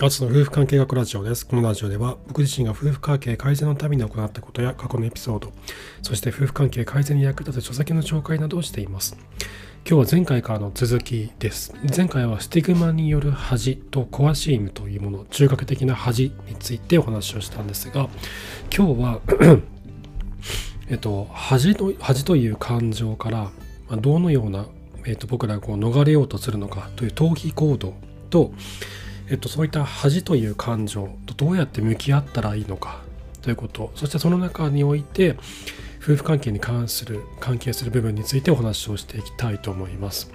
アツの夫婦関係学ラジオです。このラジオでは僕自身が夫婦関係改善のために行ったことや過去のエピソード、そして夫婦関係改善に役立つ書籍の紹介などをしています。今日は前回からの続きです。前回はスティグマによる恥とコアシームというもの、中核的な恥についてお話をしたんですが、今日は恥という感情からどのような、僕らがこう逃れようとするのかという逃避行動と、そういった恥という感情とどうやって向き合ったらいいのかということ、そしてその中において夫婦関係に関係する部分についてお話をしていきたいと思います。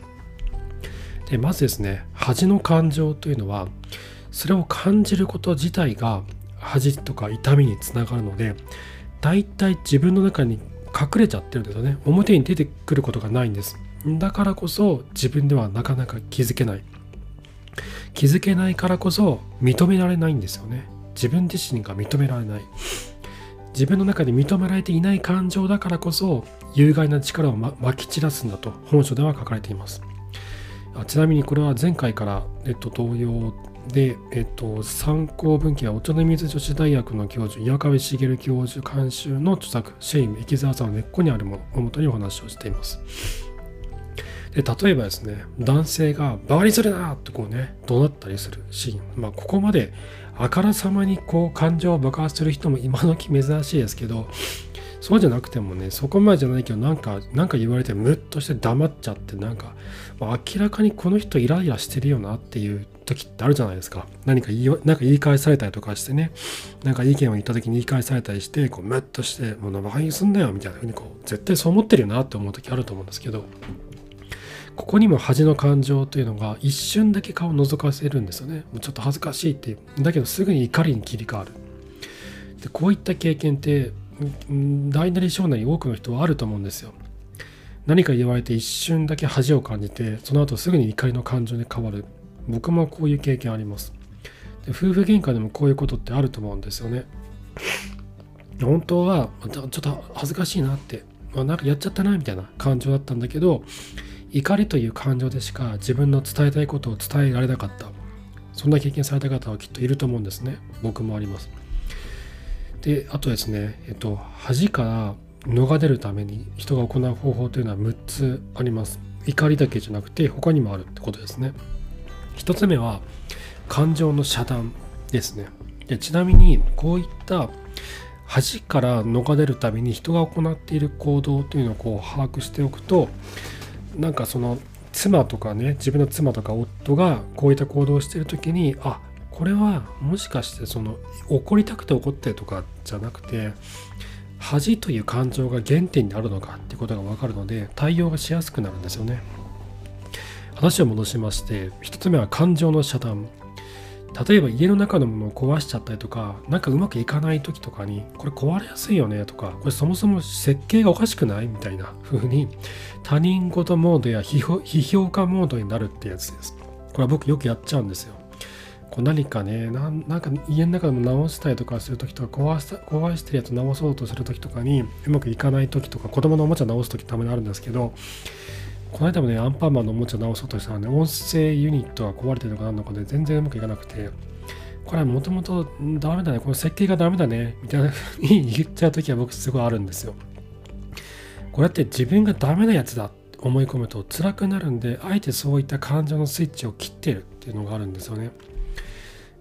でまずですね、恥の感情というのはそれを感じること自体が恥とか痛みにつながるので、だいたい自分の中に隠れちゃってるんですよね。表に出てくることがないんです。だからこそ自分ではなかなか気づけないからこそ認められないんですよね。自分自身が認められない、自分の中で認められていない感情だからこそ有害な力をまき散らすんだと本書では書かれています。ちなみにこれは前回から、同様で、参考文献はお茶の水女子大学の教授岩壁茂教授監修の著作シェイム生きづらさの根っこにあるものをもとにお話をしています。で例えばですね、男性がバカにするなとこうね怒鳴ったりするシーン、ここまであからさまにこう感情を爆発する人も今時珍しいですけど、そうじゃなくてもね、そこまでじゃないけどなんか言われてムッとして黙っちゃって、明らかにこの人イライラしてるよなっていう時ってあるじゃないですか。なんか言い返されたりとかしてね、なんか意見を言った時に言い返されたりしてこうムッとしてもうバカにすんだよみたいな風にこう絶対そう思ってるよなって思う時あると思うんですけど。ここにも恥の感情というのが一瞬だけ顔を覗かせるんですよね。もうちょっと恥ずかしいっていう。だけどすぐに怒りに切り替わる。でこういった経験って大なり小なり多くの人はあると思うんですよ。何か言われて一瞬だけ恥を感じて、その後すぐに怒りの感情に変わる。僕もこういう経験あります。で夫婦喧嘩でもこういうことってあると思うんですよね。本当はちょっと恥ずかしいなって、なんかやっちゃったなみたいな感情だったんだけど、怒りという感情でしか自分の伝えたいことを伝えられなかった、そんな経験された方はきっといると思うんですね。僕もあります。であとですね、恥から逃れるために人が行う方法というのは6つあります。怒りだけじゃなくて他にもあるってことですね。1つ目は感情の遮断ですね。でちなみにこういった恥から逃れるために人が行っている行動というのをこう把握しておくと、なんかその妻とかね、自分の妻とか夫がこういった行動をしている時に、あ、これはもしかしてその怒りたくて怒ってとかじゃなくて、恥という感情が原点にあるのかっていうことが分かるので対応がしやすくなるんですよね。話を戻しまして、1つ目は感情の遮断。例えば家の中のものを壊しちゃったりとか、なんかうまくいかない時とかに、これ壊れやすいよねとか、これそもそも設計がおかしくないみたいな風に他人事モードや批評家モードになるってやつです。これは僕よくやっちゃうんですよ。こう何かね、なんか家の中でも直したりとかする時とか、壊してるやつ直そうとする時とかに、うまくいかない時とか、子供のおもちゃ直す時たまにあるんですけど、この間もね、アンパンマンのおもちゃ直そうとしたらね、音声ユニットが壊れてるのかなんのかで全然うまくいかなくて、これはもともとダメだね、この設計がダメだねみたいなふうに言っちゃう時は僕すごいあるんですよ。これって自分がダメなやつだって思い込むと辛くなるんで、あえてそういった感情のスイッチを切ってるっていうのがあるんですよね。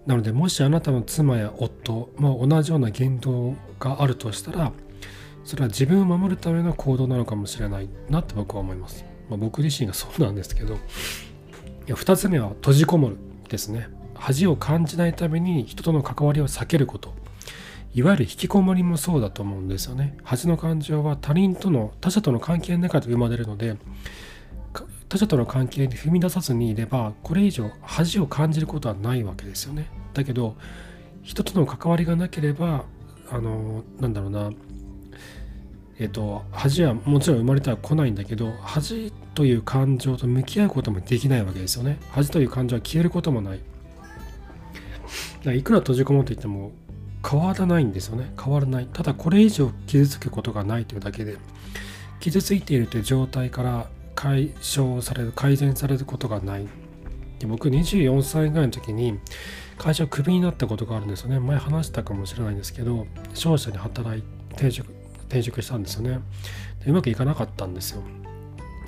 なのでもしあなたの妻や夫も同じような言動があるとしたら、それは自分を守るための行動なのかもしれないなって僕は思います。僕自身がそうなんですけど。2つ目は閉じこもるですね。恥を感じないために人との関わりを避けること、いわゆる引きこもりもそうだと思うんですよね。恥の感情は他者との関係の中で生まれるので、他者との関係に踏み出さずにいれば、これ以上恥を感じることはないわけですよね。だけど人との関わりがなければ、恥はもちろん生まれては来ないんだけど、恥という感情と向き合うこともできないわけですよね。恥という感情は消えることもない。だからいくら閉じこもっていても変わらないんですよね。変わらない。ただこれ以上傷つくことがないというだけで、傷ついているという状態から解消される改善されることがない。で僕24歳ぐらいの時に会社をクビになったことがあるんですよね。前話したかもしれないんですけど、商社で働いて転職したんですよね。でうまくいかなかったんですよ。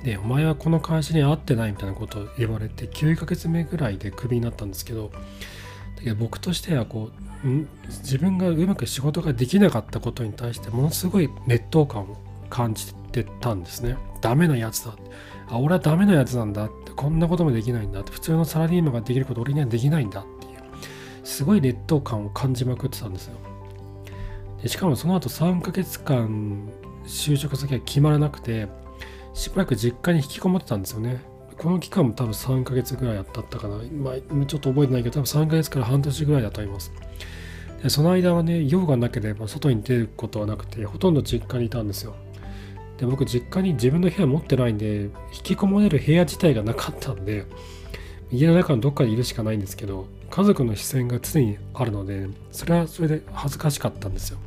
でお前はこの会社に合ってないみたいなことを言われて9ヶ月目ぐらいでクビになったんですけど、僕としてはこう自分がうまく仕事ができなかったことに対してものすごい劣等感を感じてたんですね。ダメなやつだ、あ俺はダメなやつなんだって、こんなこともできないんだって、普通のサラリーマンができること俺にはできないんだっていう、すごい劣等感を感じまくってたんですよ。でしかもその後3ヶ月間就職先が決まらなくて、しばらく実家に引きこもってたんですよね。この期間も多分3ヶ月ぐらいだったかな、ちょっと覚えてないけど、多分3ヶ月から半年ぐらいだと思います。でその間はね、用がなければ外に出ることはなくて、ほとんど実家にいたんですよ。で僕実家に自分の部屋持ってないんで、引きこもれる部屋自体がなかったんで、家の中のどっかにいるしかないんですけど、家族の視線が常にあるので、それはそれで恥ずかしかったんですよ。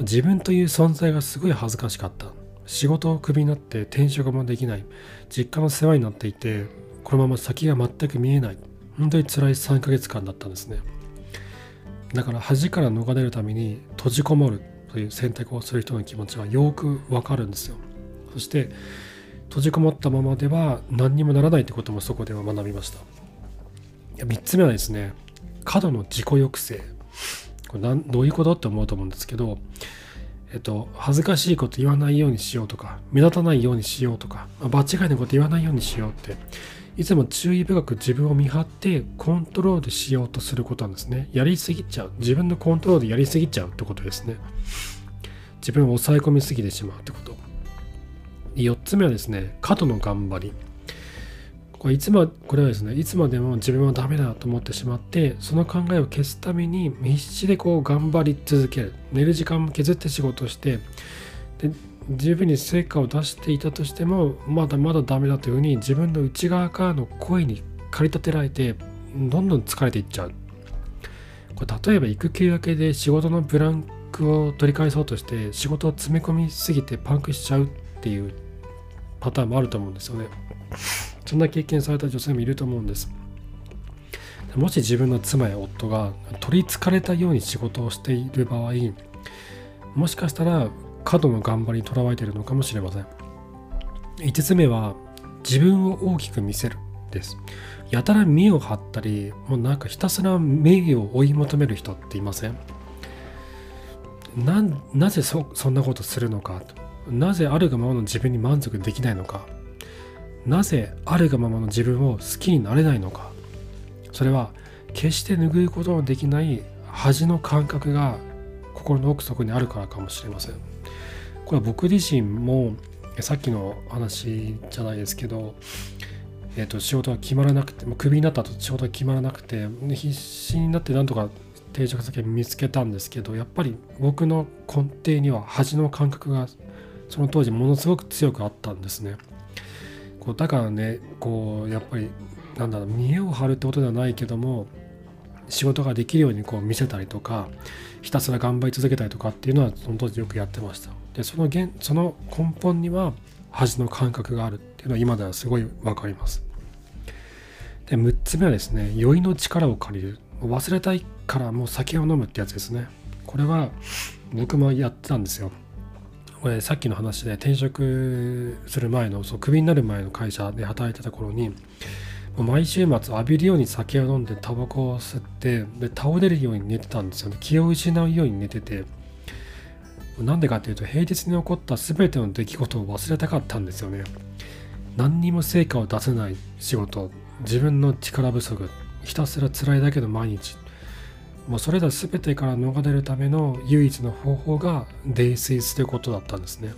自分という存在がすごい恥ずかしかった。仕事をクビになって転職もできない、実家の世話になっていて、このまま先が全く見えない、本当に辛い3ヶ月間だったんですね。だから恥から逃れるために閉じこもるという選択をする人の気持ちはよくわかるんですよ。そして閉じこもったままでは何にもならないということもそこでは学びました。3つ目はですね、過度の自己抑制。これどういうことって思うと思うんですけど、恥ずかしいこと言わないようにしようとか、目立たないようにしようとか、場違いなこと言わないようにしようって、いつも注意深く自分を見張ってコントロールしようとすることなんですね。やりすぎちゃう、自分のコントロールやりすぎちゃうってことですね。自分を抑え込みすぎてしまうってこと。4つ目はですね、過度の頑張り。これはですね、いつまでも自分はダメだと思ってしまって、その考えを消すために必死でこう頑張り続ける、寝る時間も削って仕事して、で十分に成果を出していたとしてもまだまだダメだというふうに自分の内側からの声に駆り立てられて、どんどん疲れていっちゃう。これ例えば育休明けで仕事のブランクを取り返そうとして仕事を詰め込みすぎてパンクしちゃうっていうパターンもあると思うんですよね。そんな経験された女性もいると思うんです。もし自分の妻や夫が取りつかれたように仕事をしている場合、もしかしたら過度の頑張りにとらわれているのかもしれません。5つ目は自分を大きく見せるです。やたら見栄を張ったり、もうなんかひたすら名誉を追い求める人っていません？なぜ そんなことするのか、なぜあるがままの自分に満足できないのか、なぜあるがままの自分を好きになれないのか。それは決して拭うことのできない恥の感覚が心の奥底にあるからかもしれません。これは僕自身もさっきの話じゃないですけど、仕事が決まらなくて、クビになった後仕事が決まらなくて必死になってなんとか定着先を見つけたんですけど、やっぱり僕の根底には恥の感覚がその当時ものすごく強くあったんですね。だからね、こうやっぱりなんだろう、見栄を張るってことではないけども、仕事ができるようにこう見せたりとか、ひたすら頑張り続けたりとかっていうのはその当時よくやってました。でその根本には恥の感覚があるっていうのは今ではすごい分かります。で6つ目はですね、酔いの力を借りる。忘れたいからもう酒を飲むってやつですね。これは僕もやってたんですよ。これさっきの話で転職する前の、そうクビになる前の会社で働いてた頃に、もう毎週末浴びるように酒を飲んでタバコを吸って、で倒れるように寝てたんですよね。気を失うように寝てて、なんでかっていうと平日に起こった全ての出来事を忘れたかったんですよね。何にも成果を出せない仕事、自分の力不足、ひたすら辛いだけの毎日、もうそれら全てから逃れるための唯一の方法が泥酔することだったんですね。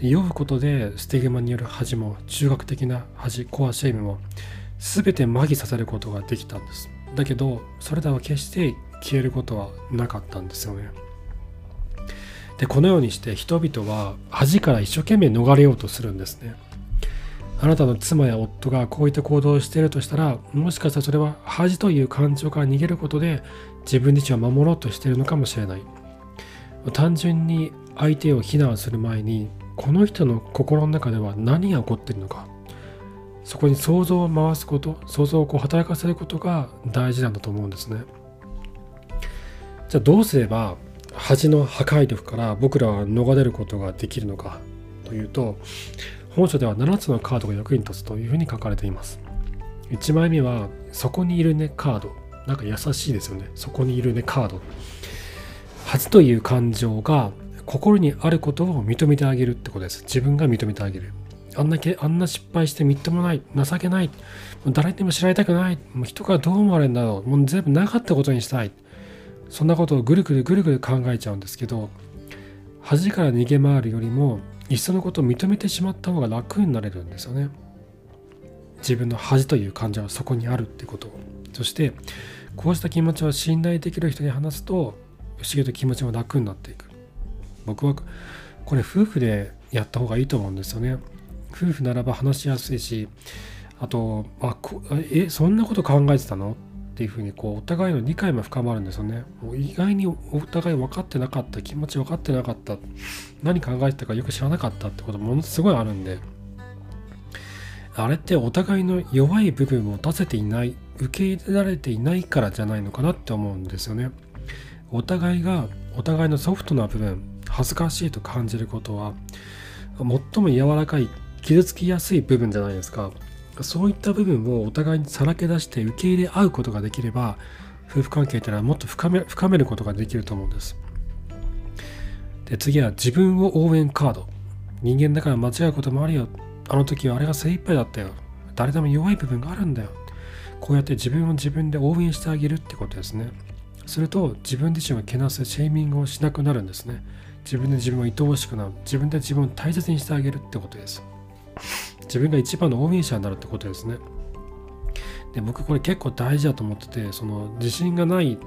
酔うことでスティグマによる恥も中学的な恥、コアシェイムも全て麻痺させることができたんです。だけどそれらは決して消えることはなかったんですよね。でこのようにして人々は恥から一生懸命逃れようとするんですね。あなたの妻や夫がこういった行動をしているとしたら、もしかしたらそれは恥という感情から逃げることで自分自身を守ろうとしているのかもしれない。単純に相手を非難する前に、この人の心の中では何が起こっているのか、そこに想像を回すこと、想像をこう働かせることが大事なんだと思うんですね。じゃあどうすれば恥の破壊力から僕らは逃れることができるのかというと、本書では7つのカードが役に立つというふうに書かれています。1枚目はそこにいるねカード。なんか優しいですよね。そこにいるねカード。恥という感情が心にあることを認めてあげるってことです。自分が認めてあげる。あんな失敗してみっともない、情けない、もう誰にも知られたくない、もう人からどう思われるんだろう、もう全部なかったことにしたい。そんなことをぐるぐるぐるぐる考えちゃうんですけど、恥から逃げ回るよりもいっそのことを認めてしまった方が楽になれるんですよね。自分の恥という感情はそこにあるってことを。そしてこうした気持ちを信頼できる人に話すと不思議と気持ちも楽になっていく。僕はこれ夫婦でやった方がいいと思うんですよね。夫婦ならば話しやすいし、あと「そんなこと考えてたの?」っていうふうにこうお互いの理解も深まるんですよね。もう意外にお互い分かってなかった、気持ち分かってなかった、何考えてたかよく知らなかったってことものすごいあるんで、あれってお互いの弱い部分を出せていない、受け入れられていないからじゃないのかなって思うんですよね。お互いがお互いのソフトな部分、恥ずかしいと感じることは最も柔らかい、傷つきやすい部分じゃないですか。そういった部分をお互いにさらけ出して受け入れ合うことができれば、夫婦関係というのはもっと深めることができると思うんです。で、次は自分を応援カード。人間だから間違うこともあるよ。あの時はあれが精一杯だったよ。誰でも弱い部分があるんだよ。こうやって自分を自分で応援してあげるってことですね。すると自分自身をけなす、シェーミングをしなくなるんですね。自分で自分を愛おしくなる。自分で自分を大切にしてあげるってことです。自分が一番の応援者になるってことですね。で、僕これ結構大事だと思ってて、その自信がない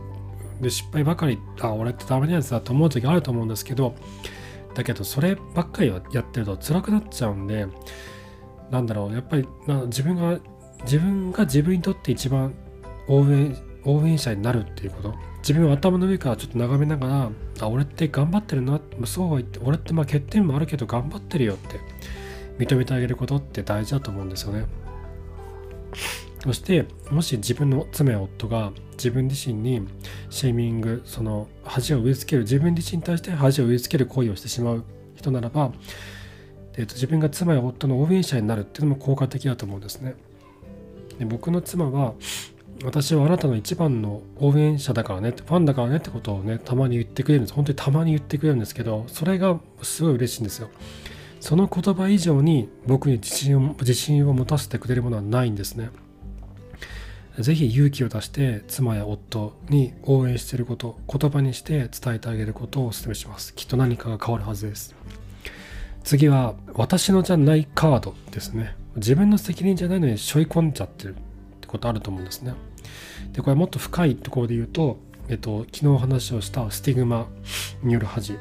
で失敗ばかり、俺ってダメなやつだと思う時あると思うんですけど、だけどそればっかりはやってると辛くなっちゃうんで、やっぱり自分が自分にとって一番応援者になるっていうこと、自分を頭の上からちょっと眺めながら、俺って頑張ってるな、そうは言って俺ってまあ欠点もあるけど頑張ってるよって認めてあげることって大事だと思うんですよね。そしてもし自分の妻や夫が自分自身にシェーミング、その恥を植え付ける、自分自身に対して恥を植え付ける行為をしてしまう人ならば、自分が妻や夫の応援者になるっていうのも効果的だと思うんですね。で、僕の妻は、私はあなたの一番の応援者だからね、ファンだからねってことをね、たまに言ってくれるんです。本当にたまに言ってくれるんですけど、それがすごい嬉しいんですよ。その言葉以上に僕に自信を持たせてくれるものはないんですね。ぜひ勇気を出して妻や夫に応援していること、言葉にして伝えてあげることをお勧めします。きっと何かが変わるはずです。次は私のじゃないカードですね。自分の責任じゃないのに背負い込んじゃってるってことあると思うんですね。で、これもっと深いところで言うと、昨日お話をしたスティグマによる恥、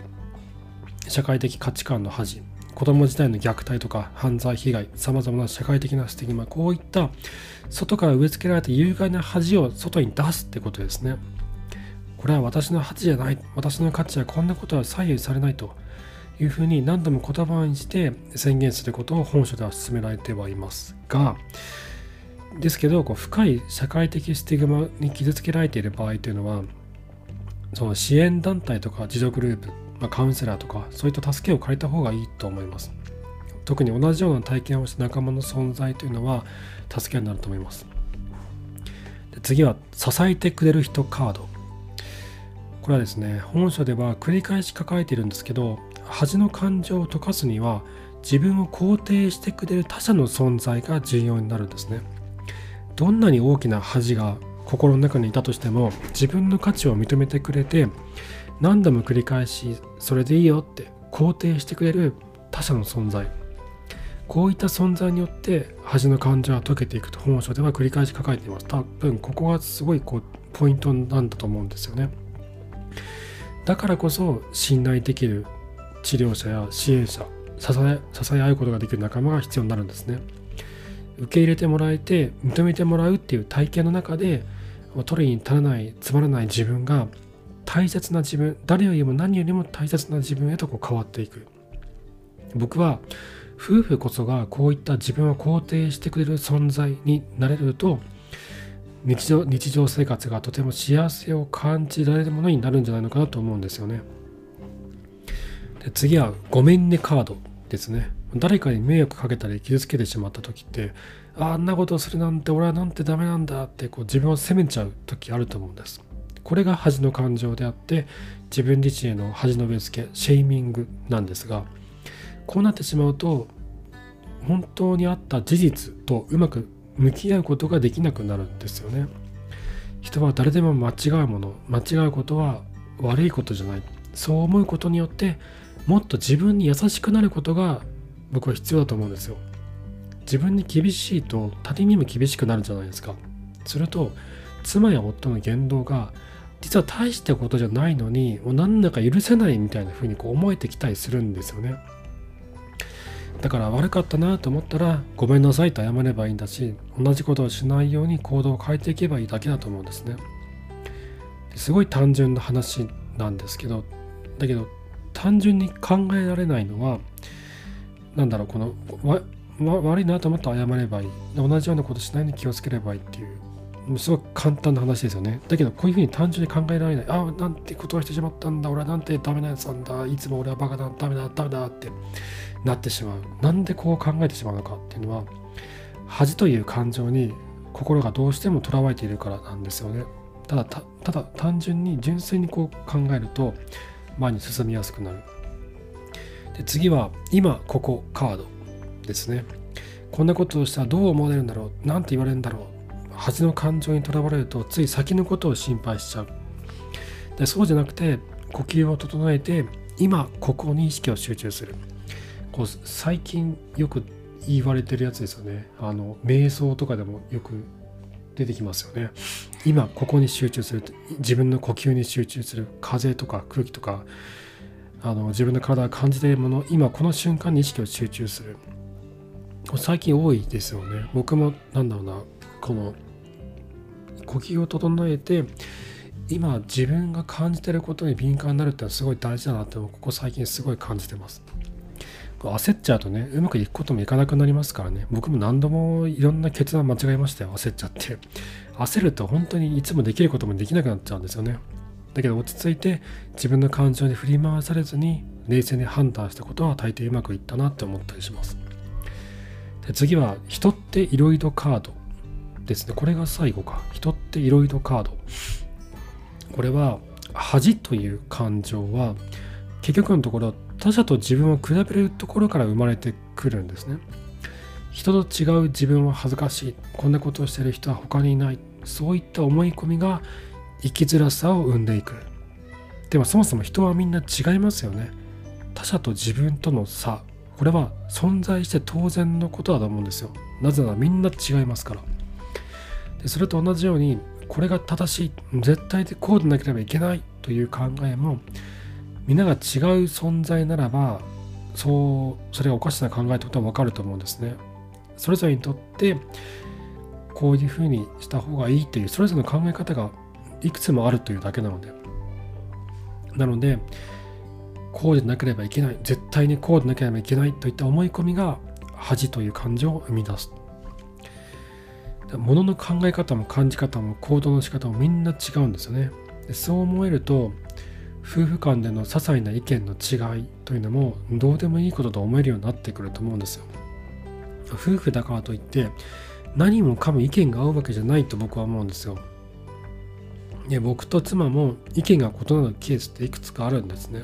社会的価値観の恥、子供時代の虐待とか犯罪被害、さまざまな社会的なスティグマ、こういった外から植え付けられた有害な恥を外に出すってことですね。これは私の恥じゃない、私の価値はこんなことは左右されないというふうに何度も言葉にして宣言することを本書では進められてはいますが、ですけど、こう深い社会的スティグマに傷つけられている場合というのは、その支援団体とか自助グループ、カウンセラーとか、そういった助けを借りた方がいいと思います。特に同じような体験をした仲間の存在というのは助けになると思います。で、次は支えてくれる人カード。これはですね、本書では繰り返し書かれているんですけど、恥の感情を溶かすには自分を肯定してくれる他者の存在が重要になるんですね。どんなに大きな恥が心の中にいたとしても、自分の価値を認めてくれて、何度も繰り返しそれでいいよって肯定してくれる他者の存在、こういった存在によって恥の感情は解けていくと本書では繰り返し書かれています。多分ここがすごいこうポイントなんだと思うんですよね。だからこそ信頼できる治療者や支援者、支え合うことができる仲間が必要になるんですね。受け入れてもらえて認めてもらうっていう体験の中で、取りに足らないつまらない自分が大切な自分、誰よりも何よりも大切な自分へとこう変わっていく。僕は夫婦こそがこういった自分を肯定してくれる存在になれると、日常生活がとても幸せを感じられるものになるんじゃないのかなと思うんですよね。で、次はごめんねカードですね。誰かに迷惑かけたり傷つけてしまった時って、 あんなことをするなんて俺はなんてダメなんだってこう自分を責めちゃう時あると思うんです。これが恥の感情であって、自分自身への恥の植え付け、シェイミングなんですが、こうなってしまうと本当にあった事実とうまく向き合うことができなくなるんですよね。人は誰でも間違うもの、間違うことは悪いことじゃない、そう思うことによってもっと自分に優しくなることが僕は必要だと思うんですよ。自分に厳しいと他人にも厳しくなるじゃないですか。すると妻や夫の言動が実は大したことじゃないのに何だか許せないみたいな風にこう思えてきたりするんですよね。だから悪かったなと思ったらごめんなさいと謝ればいいんだし、同じことをしないように行動を変えていけばいいだけだと思うんですね。すごい単純な話なんですけど、だけど単純に考えられないのはなんだろう、この悪いなと思ったら謝ればいい、同じようなことしないように気をつければいいっていう、すごく簡単な話ですよね。だけどこういうふうに単純に考えられない、ああなんてことをしてしまったんだ、俺はなんてダメなやつなんだ、いつも俺はバカだ、ダメだってなってしまう。なんでこう考えてしまうのかっていうのは、恥という感情に心がどうしてもとらわれているからなんですよね。ただ単純に純粋にこう考えると前に進みやすくなる。で、次は今ここカードですね。こんなことをしたらどう思われるんだろう、なんて言われるんだろう。恥の感情にとらわれるとつい先のことを心配しちゃう。で、そうじゃなくて呼吸を整えて今ここに意識を集中する。こう最近よく言われてるやつですよね。瞑想とかでもよく出てきますよね。今ここに集中する、自分の呼吸に集中する、風とか空気とか自分の体が感じているもの、今この瞬間に意識を集中する。最近多いですよね。僕もなんだろうな、この呼吸を整えて今自分が感じていることに敏感になるってのはすごい大事だなってここ最近すごい感じてます。焦っちゃうとね、うまくいくこともいかなくなりますからね。僕も何度もいろんな決断間違えましたよ、焦っちゃって。焦ると本当にいつもできることもできなくなっちゃうんですよね。だけど落ち着いて自分の感情に振り回されずに冷静に判断したことは大抵うまくいったなって思ったりします。で、次は人っていろいろカードですね。これが最後か。人っていろいろカード。これは恥という感情は結局のところ他者と自分を比べるところから生まれてくるんですね。人と違う自分は恥ずかしい、こんなことをしている人は他にいない、そういった思い込みが生きづらさを生んでいく。でもそもそも人はみんな違いますよね。他者と自分との差、これは存在して当然のことだと思うんですよ。なぜならみんな違いますから。で、それと同じようにこれが正しい、絶対でこうでなければいけないという考えも、みんなが違う存在ならばそれがおかしな考えってことは分かると思うんですね。それぞれにとってこういうふうにした方がいいというそれぞれの考え方がいくつもあるというだけなのでこうでなければいけない、絶対にこうでなければいけないといった思い込みが恥という感情を生み出す。物の考え方も感じ方も行動の仕方もみんな違うんですよね。で、そう思えると夫婦間での些細な意見の違いというのもどうでもいいことと思えるようになってくると思うんですよ。夫婦だからといって何もかも意見が合うわけじゃないと僕は思うんですよ。で、僕と妻も意見が異なるケースっていくつかあるんですね。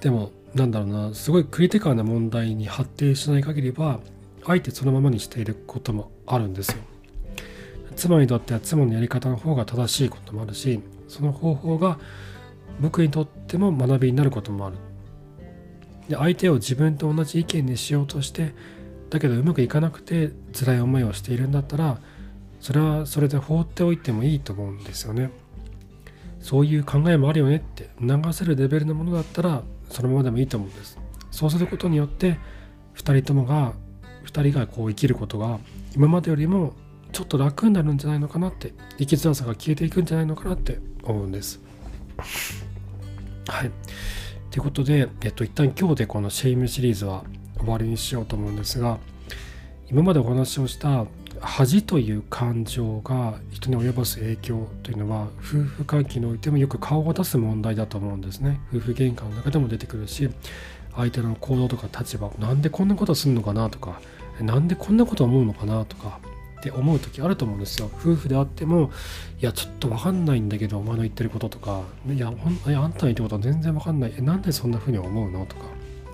でもなんだろうな、すごいクリティカルな問題に発展しない限りはあえてそのままにしていることもあるんですよ。妻にとっては妻のやり方の方が正しいこともあるし、その方法が僕にとっても学びになることもある。で、相手を自分と同じ意見にしようとしてだけどうまくいかなくて辛い思いをしているんだったら、それはそれで放っておいてもいいと思うんですよね。そういう考えもあるよねって流せるレベルのものだったらそのままでもいいと思うんです。そうすることによって2人がこう生きることが今までよりもちょっと楽になるんじゃないのかなって、生きづらさが消えていくんじゃないのかなって思うんです。はい、ということで、一旦今日でこのシェイムシリーズは終わりにしようと思うんですが、今までお話をした恥という感情が人に及ぼす影響というのは、夫婦関係においてもよく顔を出す問題だと思うんですね。夫婦喧嘩の中でも出てくるし、相手の行動とか立場、なんでこんなことするのかなとか、なんでこんなこと思うのかなとかって思う時あると思うんですよ。夫婦であっても、いやちょっと分かんないんだけどお前の言ってることとか、いやあんたの言ってることは全然分かんない、なんでそんな風に思うのとか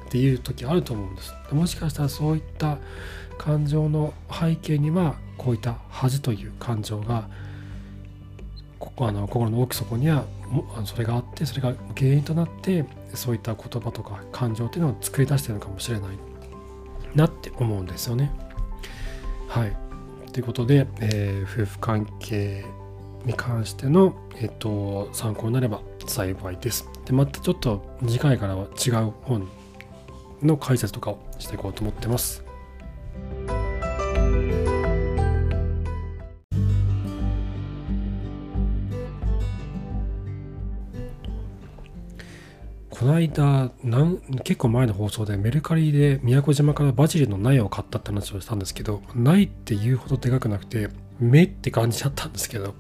っていう時あると思うんです。もしかしたらそういった感情の背景には、こういった恥という感情が心の奥底にはそれがあって、それが原因となって、そういった言葉とか感情っていうのを作り出してるのかもしれないなって思うんですよね。はい。ということで、夫婦関係に関しての、参考になれば幸いです。で、またちょっと次回からは違う本の解説とかをしていこうと思ってます。この間結構前の放送でメルカリで宮古島からバジルの苗を買ったって話をしたんですけど、苗って言うほどでかくなくて芽って感じだったんですけど、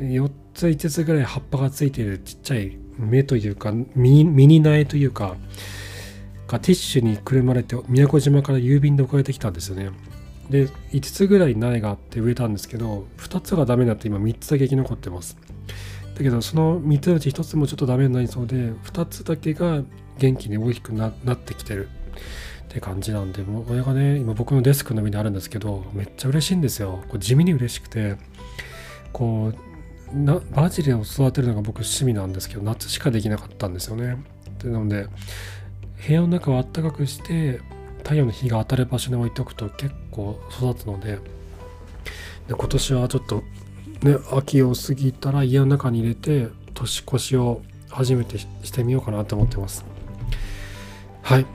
4つ5つぐらい葉っぱがついているちっちゃい芽というかミニ苗というかがティッシュにくるまれて宮古島から郵便で送られてきたんですよね。で、5つぐらい苗があって植えたんですけど、2つがダメになって今3つだけ生き残ってます。だけどその3つのうち1つもちょっとダメになりそうで、2つだけが元気に大きく なってきてるって感じなんで、もうこれがね、今僕のデスクの上にあるんですけど、めっちゃ嬉しいんですよ。こう地味に嬉しくて、こうバジルを育てるのが僕趣味なんですけど、夏しかできなかったんですよね。なので部屋の中を暖かくして太陽の日が当たる場所に置いておくと結構育つの で今年はちょっとね、秋を過ぎたら家の中に入れて年越しを初めてしてみようかなと思ってます。はい、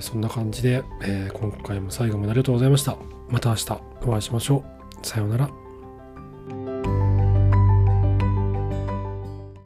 そんな感じで、今回も最後までありがとうございました。また明日お会いしましょう。さようなら。